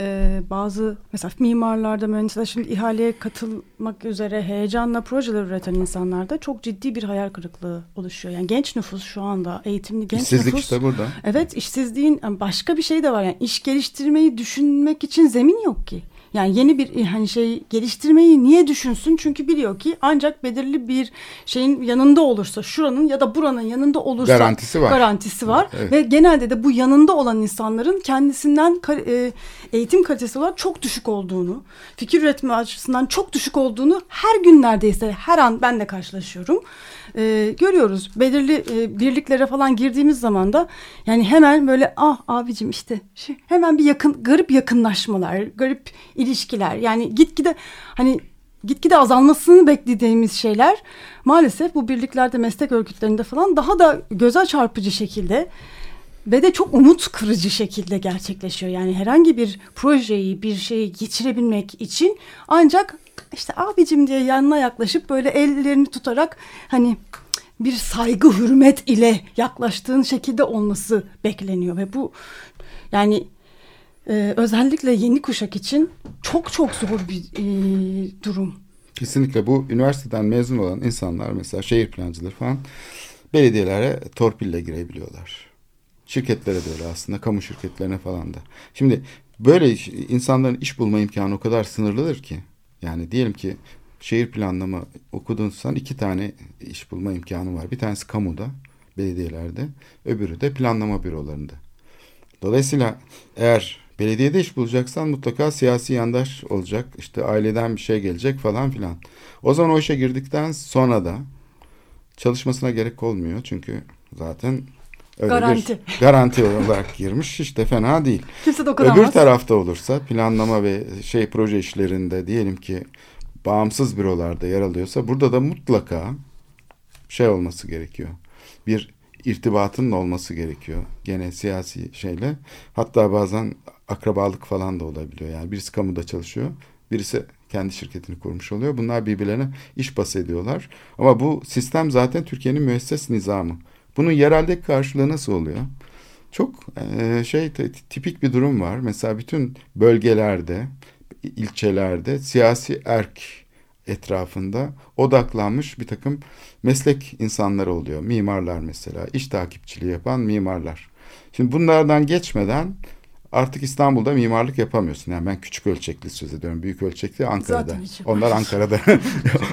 e, bazı mesela mimarlarda, mühendisler şimdi ihaleye katılmak üzere heyecanla projeler üreten insanlarda çok ciddi bir hayal kırıklığı oluşuyor. Yani genç nüfus şu anda, eğitimli genç İşsizlik nüfus. İşsizlik işte burada. Evet, işsizliğin başka bir şey de var. Yani iş geliştirmeyi düşünmek için zemin yok ki. Yani yeni bir hani şey geliştirmeyi niye düşünsün? Çünkü biliyor ki ancak belirli bir şeyin yanında olursa, şuranın ya da buranın yanında olursa garantisi var. Garantisi var. Evet. Ve genelde de bu yanında olan insanların kendisinden eğitim kalitesi olarak çok düşük olduğunu, fikir üretme açısından çok düşük olduğunu her gün neredeyse her an ben de karşılaşıyorum. Ee, görüyoruz. Belirli e, birliklere falan girdiğimiz zaman da yani hemen böyle ah abicim işte şey, hemen bir yakın, garip yakınlaşmalar, garip ilişkiler, yani gitgide hani gitgide azalmasını beklediğimiz şeyler maalesef bu birliklerde, meslek örgütlerinde falan daha da göze çarpıcı şekilde ve de çok umut kırıcı şekilde gerçekleşiyor. Yani herhangi bir projeyi, bir şeyi geçirebilmek için ancak işte abicim diye yanına yaklaşıp böyle ellerini tutarak hani bir saygı, hürmet ile yaklaştığın şekilde olması bekleniyor ve bu yani e, özellikle yeni kuşak için çok çok zor bir e, durum. Kesinlikle bu üniversiteden mezun olan insanlar mesela şehir plancıları falan belediyelere torpille girebiliyorlar. Şirketlere de öyle aslında, kamu şirketlerine falan da. Şimdi böyle iş, insanların iş bulma imkanı o kadar sınırlıdır ki. Yani diyelim ki şehir planlama okudunsan iki tane iş bulma imkanı var. Bir tanesi kamuda, belediyelerde, öbürü de planlama bürolarında. Dolayısıyla eğer belediyede iş bulacaksan mutlaka siyasi yandaş olacak, işte aileden bir şey gelecek falan filan. O zaman o işe girdikten sonra da çalışmasına gerek olmuyor çünkü zaten öyle garanti. Bir garanti olarak girmiş, işte fena değil. Kimse dokunamaz. Öbür tarafta olursa planlama ve şey proje işlerinde diyelim ki bağımsız bürolarda yer alıyorsa burada da mutlaka şey olması gerekiyor. Bir irtibatının olması gerekiyor. Gene siyasi şeyle, hatta bazen akrabalık falan da olabiliyor. Yani birisi kamuda çalışıyor, birisi kendi şirketini kurmuş oluyor. Bunlar birbirlerine iş bas ediyorlar. Ama bu sistem zaten Türkiye'nin müesses nizamı. Bunun yereldeki karşılığı nasıl oluyor? Çok e, şey tipik bir durum var. Mesela bütün bölgelerde, ilçelerde siyasi erk etrafında odaklanmış bir takım meslek insanları oluyor. Mimarlar mesela, iş takipçiliği yapan mimarlar. Şimdi bunlardan geçmeden artık İstanbul'da mimarlık yapamıyorsun. Yani ben küçük ölçekli söz ediyorum. Büyük ölçekli Ankara'da. Onlar Ankara'da.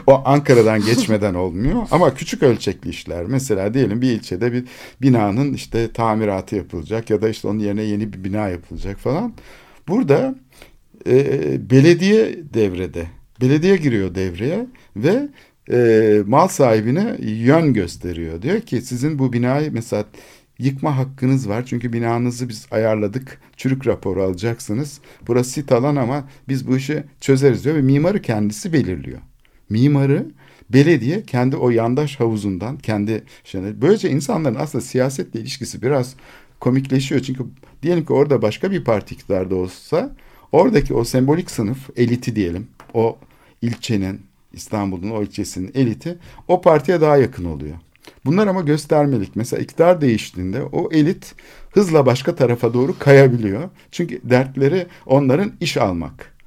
O Ankara'dan geçmeden olmuyor. Ama küçük ölçekli işler. Mesela diyelim bir ilçede bir binanın işte tamiratı yapılacak ya da işte onun yerine yeni bir bina yapılacak falan. Burada e, belediye devrede. Belediye giriyor devreye ve e, mal sahibine yön gösteriyor. Diyor ki sizin bu binayı mesela yıkma hakkınız var. Çünkü binanızı biz ayarladık. Çürük raporu alacaksınız. Burası sit alan ama biz bu işi çözeriz diyor. Ve mimarı kendisi belirliyor. Mimarı belediye kendi o yandaş havuzundan kendi şeyine. Böylece insanların aslında siyasetle ilişkisi biraz komikleşiyor. Çünkü diyelim ki orada başka bir parti iktidarda olsa oradaki o sembolik sınıf eliti diyelim. O ilçenin, İstanbul'un o ilçesinin eliti o partiye daha yakın oluyor. Bunlar ama göstermelik. Mesela iktidar değiştiğinde o elit hızla başka tarafa doğru kayabiliyor. Çünkü dertleri onların iş almak.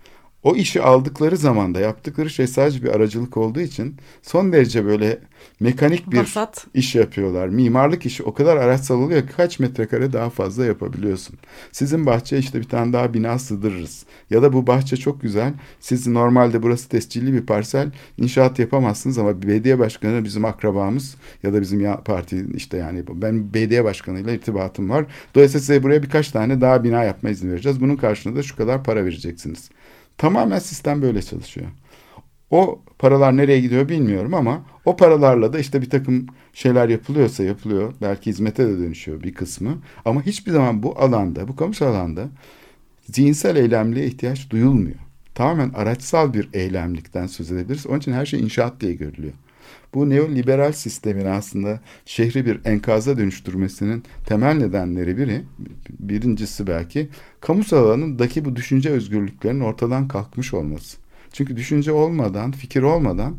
O işi aldıkları zaman da yaptıkları şey sadece bir aracılık olduğu için son derece böyle mekanik bir Basat. iş yapıyorlar. Mimarlık işi o kadar araçsal oluyor ki kaç metrekare daha fazla yapabiliyorsun. Sizin bahçeye işte bir tane daha bina sığdırırız. Ya da bu bahçe çok güzel. Siz normalde burası tescilli bir parsel. İnşaat yapamazsınız ama belediye başkanı bizim akrabamız ya da bizim parti işte yani ben belediye başkanıyla irtibatım var. Dolayısıyla size buraya birkaç tane daha bina yapma izni vereceğiz. Bunun karşılığında da şu kadar para vereceksiniz. Tamamen sistem böyle çalışıyor. O paralar nereye gidiyor bilmiyorum ama o paralarla da işte bir takım şeyler yapılıyorsa yapılıyor. Belki hizmete de dönüşüyor bir kısmı. Ama hiçbir zaman bu alanda, bu kamusal alanda zihinsel eylemliğe ihtiyaç duyulmuyor. Tamamen araçsal bir eylemlikten söz edebiliriz. Onun için her şey inşaat diye görülüyor. Bu neoliberal sistemin aslında şehri bir enkaza dönüştürmesinin temel nedenleri biri, birincisi belki kamusal alanındaki bu düşünce özgürlüklerinin ortadan kalkmış olması. Çünkü düşünce olmadan, fikir olmadan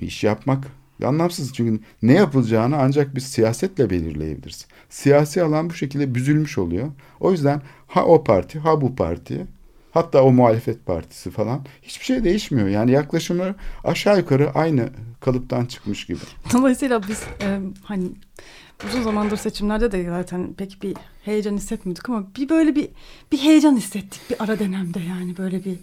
iş yapmak anlamsız. Çünkü ne yapılacağını ancak biz siyasetle belirleyebiliriz. Siyasi alan bu şekilde büzülmüş oluyor. O yüzden ha o parti, ha bu parti. Hatta o muhalefet partisi falan hiçbir şey değişmiyor. Yani yaklaşımlar aşağı yukarı aynı kalıptan çıkmış gibi. Dolayısıyla biz e, hani uzun zamandır seçimlerde de zaten pek bir heyecan hissetmedik ama bir böyle bir bir heyecan hissettik bir ara dönemde yani böyle bir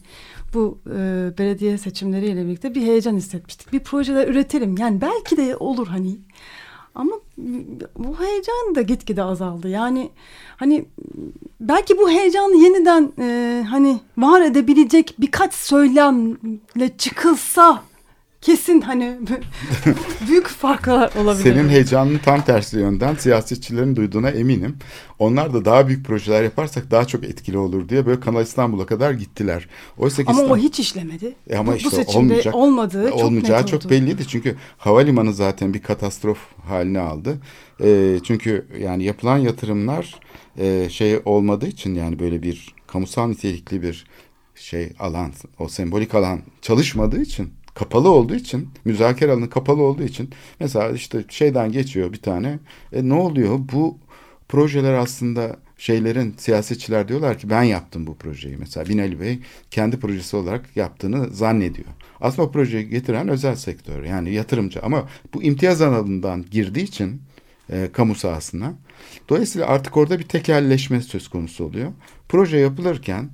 bu e, belediye seçimleriyle birlikte bir heyecan hissetmiştik. Bir projeler üretelim yani belki de olur hani. Ama bu heyecan da gitgide azaldı. Yani hani belki bu heyecanı yeniden e, hani var edebilecek birkaç söylemle çıkılsa kesin hani büyük farklar olabilir. Senin heyecanını tam tersi yönden siyasetçilerin duyduğuna eminim. Onlar da daha büyük projeler yaparsak daha çok etkili olur diye böyle Kanal İstanbul'a kadar gittiler. Oysa ama İstanbul... o hiç işlemedi. E ama bu, işte bu seçimde olmayacak, olmadığı çok olmayacağı net oldu. Çok belliydi çünkü havalimanı zaten bir katastrof haline aldı. E, çünkü yani yapılan yatırımlar e, şey olmadığı için yani böyle bir kamusal nitelikli bir şey alan, o sembolik alan çalışmadığı için kapalı olduğu için, müzakere alanı kapalı olduğu için mesela işte şeyden geçiyor bir tane. E, ne oluyor? Bu projeler aslında şeylerin, siyasetçiler diyorlar ki ben yaptım bu projeyi. Mesela Binali Bey kendi projesi olarak yaptığını zannediyor. Aslında projeyi getiren özel sektör, yani yatırımcı, ama bu imtiyaz alanından girdiği için e, kamu sahasına. Dolayısıyla artık orada bir tekelleşme söz konusu oluyor. Proje yapılırken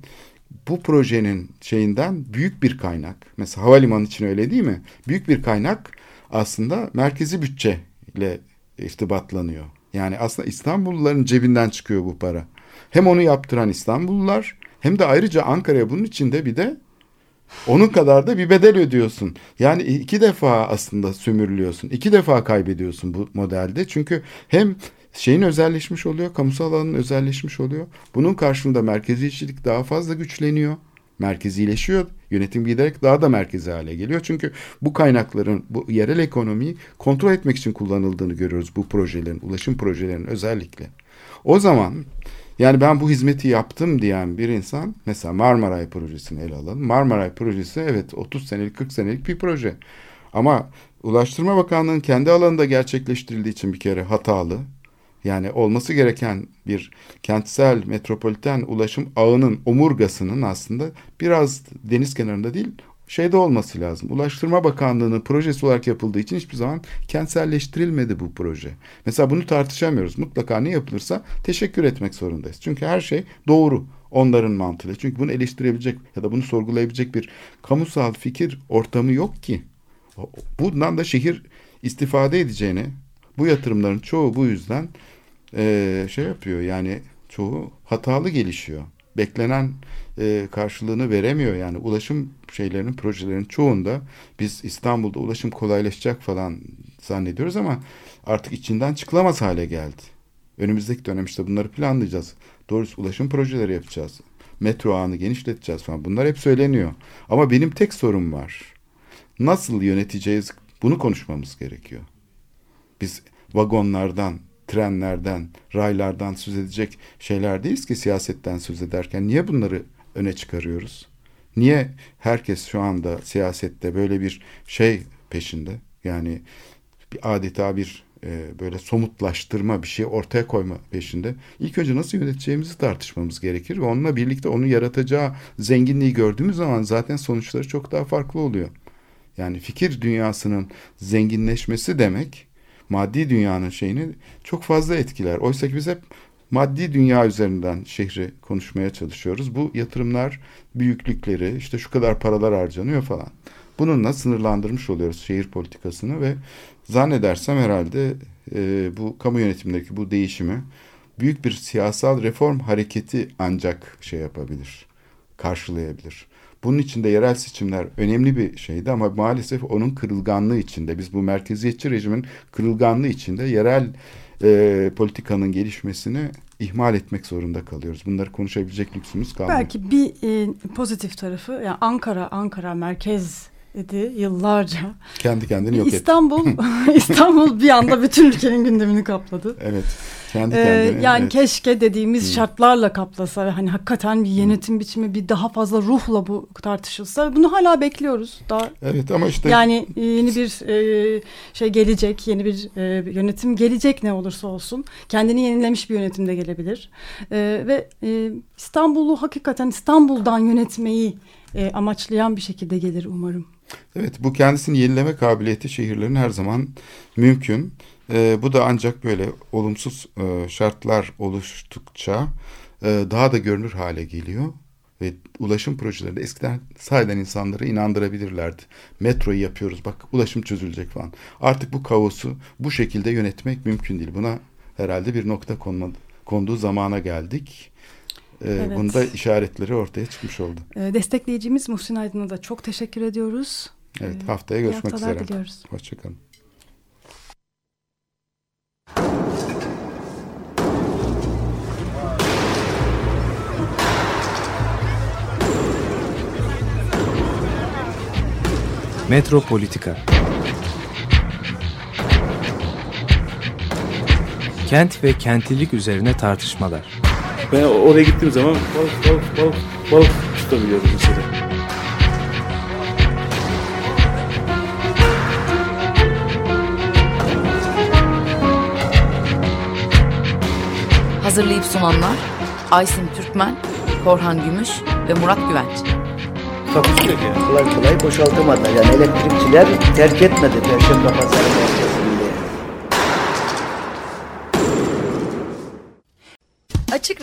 bu projenin şeyinden büyük bir kaynak, mesela havalimanı için öyle değil mi? Büyük bir kaynak aslında merkezi bütçeyle irtibatlanıyor. Yani aslında İstanbulluların cebinden çıkıyor bu para. Hem onu yaptıran İstanbullular, hem de ayrıca Ankara'ya bunun içinde bir de onun kadar da bir bedel ödüyorsun. Yani iki defa aslında sömürülüyorsun. İki defa kaybediyorsun bu modelde. Çünkü hem şeyin özelleşmiş oluyor, kamusal alanın özelleşmiş oluyor. Bunun karşılığında merkezi işçilik daha fazla güçleniyor. Merkezileşiyor. Yönetim giderek daha da merkezi hale geliyor. Çünkü bu kaynakların, bu yerel ekonomiyi kontrol etmek için kullanıldığını görüyoruz bu projelerin, ulaşım projelerinin özellikle. O zaman yani ben bu hizmeti yaptım diyen bir insan, mesela Marmaray projesini ele alalım. Marmaray projesi evet otuz senelik, kırk senelik bir proje. Ama Ulaştırma Bakanlığı'nın kendi alanında gerçekleştirildiği için bir kere hatalı. Yani olması gereken bir kentsel metropoliten ulaşım ağının omurgasının aslında biraz deniz kenarında değil, şeyde olması lazım. Ulaştırma Bakanlığı'nın projesi olarak yapıldığı için hiçbir zaman kentselleştirilmedi bu proje. Mesela bunu tartışamıyoruz. Mutlaka ne yapılırsa teşekkür etmek zorundayız. Çünkü her şey doğru onların mantığıyla. Çünkü bunu eleştirebilecek ya da bunu sorgulayabilecek bir kamusal fikir ortamı yok ki. Bundan da şehir istifade edeceğini, bu yatırımların çoğu bu yüzden e, şey yapıyor, yani çoğu hatalı gelişiyor. Beklenen e, karşılığını veremiyor yani. Ulaşım şeylerinin, projelerin çoğunda biz İstanbul'da ulaşım kolaylaşacak falan zannediyoruz ama artık içinden çıkılamaz hale geldi. Önümüzdeki dönem işte bunları planlayacağız. Doğrusu ulaşım projeleri yapacağız. Metro ağını genişleteceğiz falan. Bunlar hep söyleniyor. Ama benim tek sorum var. Nasıl yöneteceğiz? Bunu konuşmamız gerekiyor. Biz vagonlardan, trenlerden, raylardan söz edecek şeyler değiliz ki siyasetten söz ederken. Niye bunları öne çıkarıyoruz? Niye herkes şu anda siyasette böyle bir şey peşinde? Yani bir adeta bir e, böyle somutlaştırma, bir şey ortaya koyma peşinde. İlk önce nasıl yöneteceğimizi tartışmamız gerekir ve onunla birlikte onun yaratacağı zenginliği gördüğümüz zaman zaten sonuçları çok daha farklı oluyor. Yani fikir dünyasının zenginleşmesi demek maddi dünyanın şeyini çok fazla etkiler. Oysa ki biz hep maddi dünya üzerinden şehri konuşmaya çalışıyoruz. Bu yatırımlar, büyüklükleri, işte şu kadar paralar harcanıyor falan. Bununla sınırlandırmış oluyoruz şehir politikasını ve zannedersem herhalde e, bu kamu yönetimindeki bu değişimi büyük bir siyasal reform hareketi ancak şey yapabilir, karşılayabilir. Bunun içinde yerel seçimler önemli bir şeydi ama maalesef onun kırılganlığı içinde, biz bu merkeziyetçi rejimin kırılganlığı içinde yerel e, politikanın gelişmesini ihmal etmek zorunda kalıyoruz. Bunları konuşabilecek lüksümüz kalmıyor. Belki bir e, pozitif tarafı, yani Ankara, Ankara merkez dedi yıllarca. Kendi kendini yok etti. İstanbul, İstanbul bir anda bütün ülkenin gündemini kapladı. Evet. Kendi kendine, ee, yani evet. Keşke dediğimiz hmm. şartlarla kaplasa ve hani hakikaten bir yönetim hmm. biçimi, bir daha fazla ruhla bu tartışılsa. Bunu hala bekliyoruz. Daha, evet ama işte. Yani yeni bir e, şey gelecek, yeni bir e, yönetim gelecek ne olursa olsun. Kendini yenilemiş bir yönetim de gelebilir. E, ve e, İstanbul'u hakikaten İstanbul'dan yönetmeyi e, amaçlayan bir şekilde gelir umarım. Evet, bu kendisini yenileme kabiliyeti şehirlerin her zaman mümkün. Ee, bu da ancak böyle olumsuz e, şartlar oluştukça e, daha da görünür hale geliyor. Ve ulaşım projeleri de eskiden sahiden insanları inandırabilirlerdi. Metroyu yapıyoruz, bak ulaşım çözülecek falan. Artık bu kaosu bu şekilde yönetmek mümkün değil. Buna herhalde bir nokta konma, konduğu zamana geldik. Evet. Bunda işaretleri ortaya çıkmış oldu. Destekleyicimiz Muhsin Aydın'a da çok teşekkür ediyoruz. Evet, haftaya görüşmek üzere. Diliyoruz. Hoşçakalın. Metropolitika. Kent ve kentlilik üzerine tartışmalar. Ben oraya gittiğim zaman balık balık balık balık tutabiliyordum mesela. Hazırlayıp sunanlar Aysin Türkmen, Korhan Gümüş ve Murat Güvenç. Takusuyor ki kolay kolay boşaltamadılar. Yani elektrikçiler terk etmedi Perşembe Pazarı merkezinde. Açık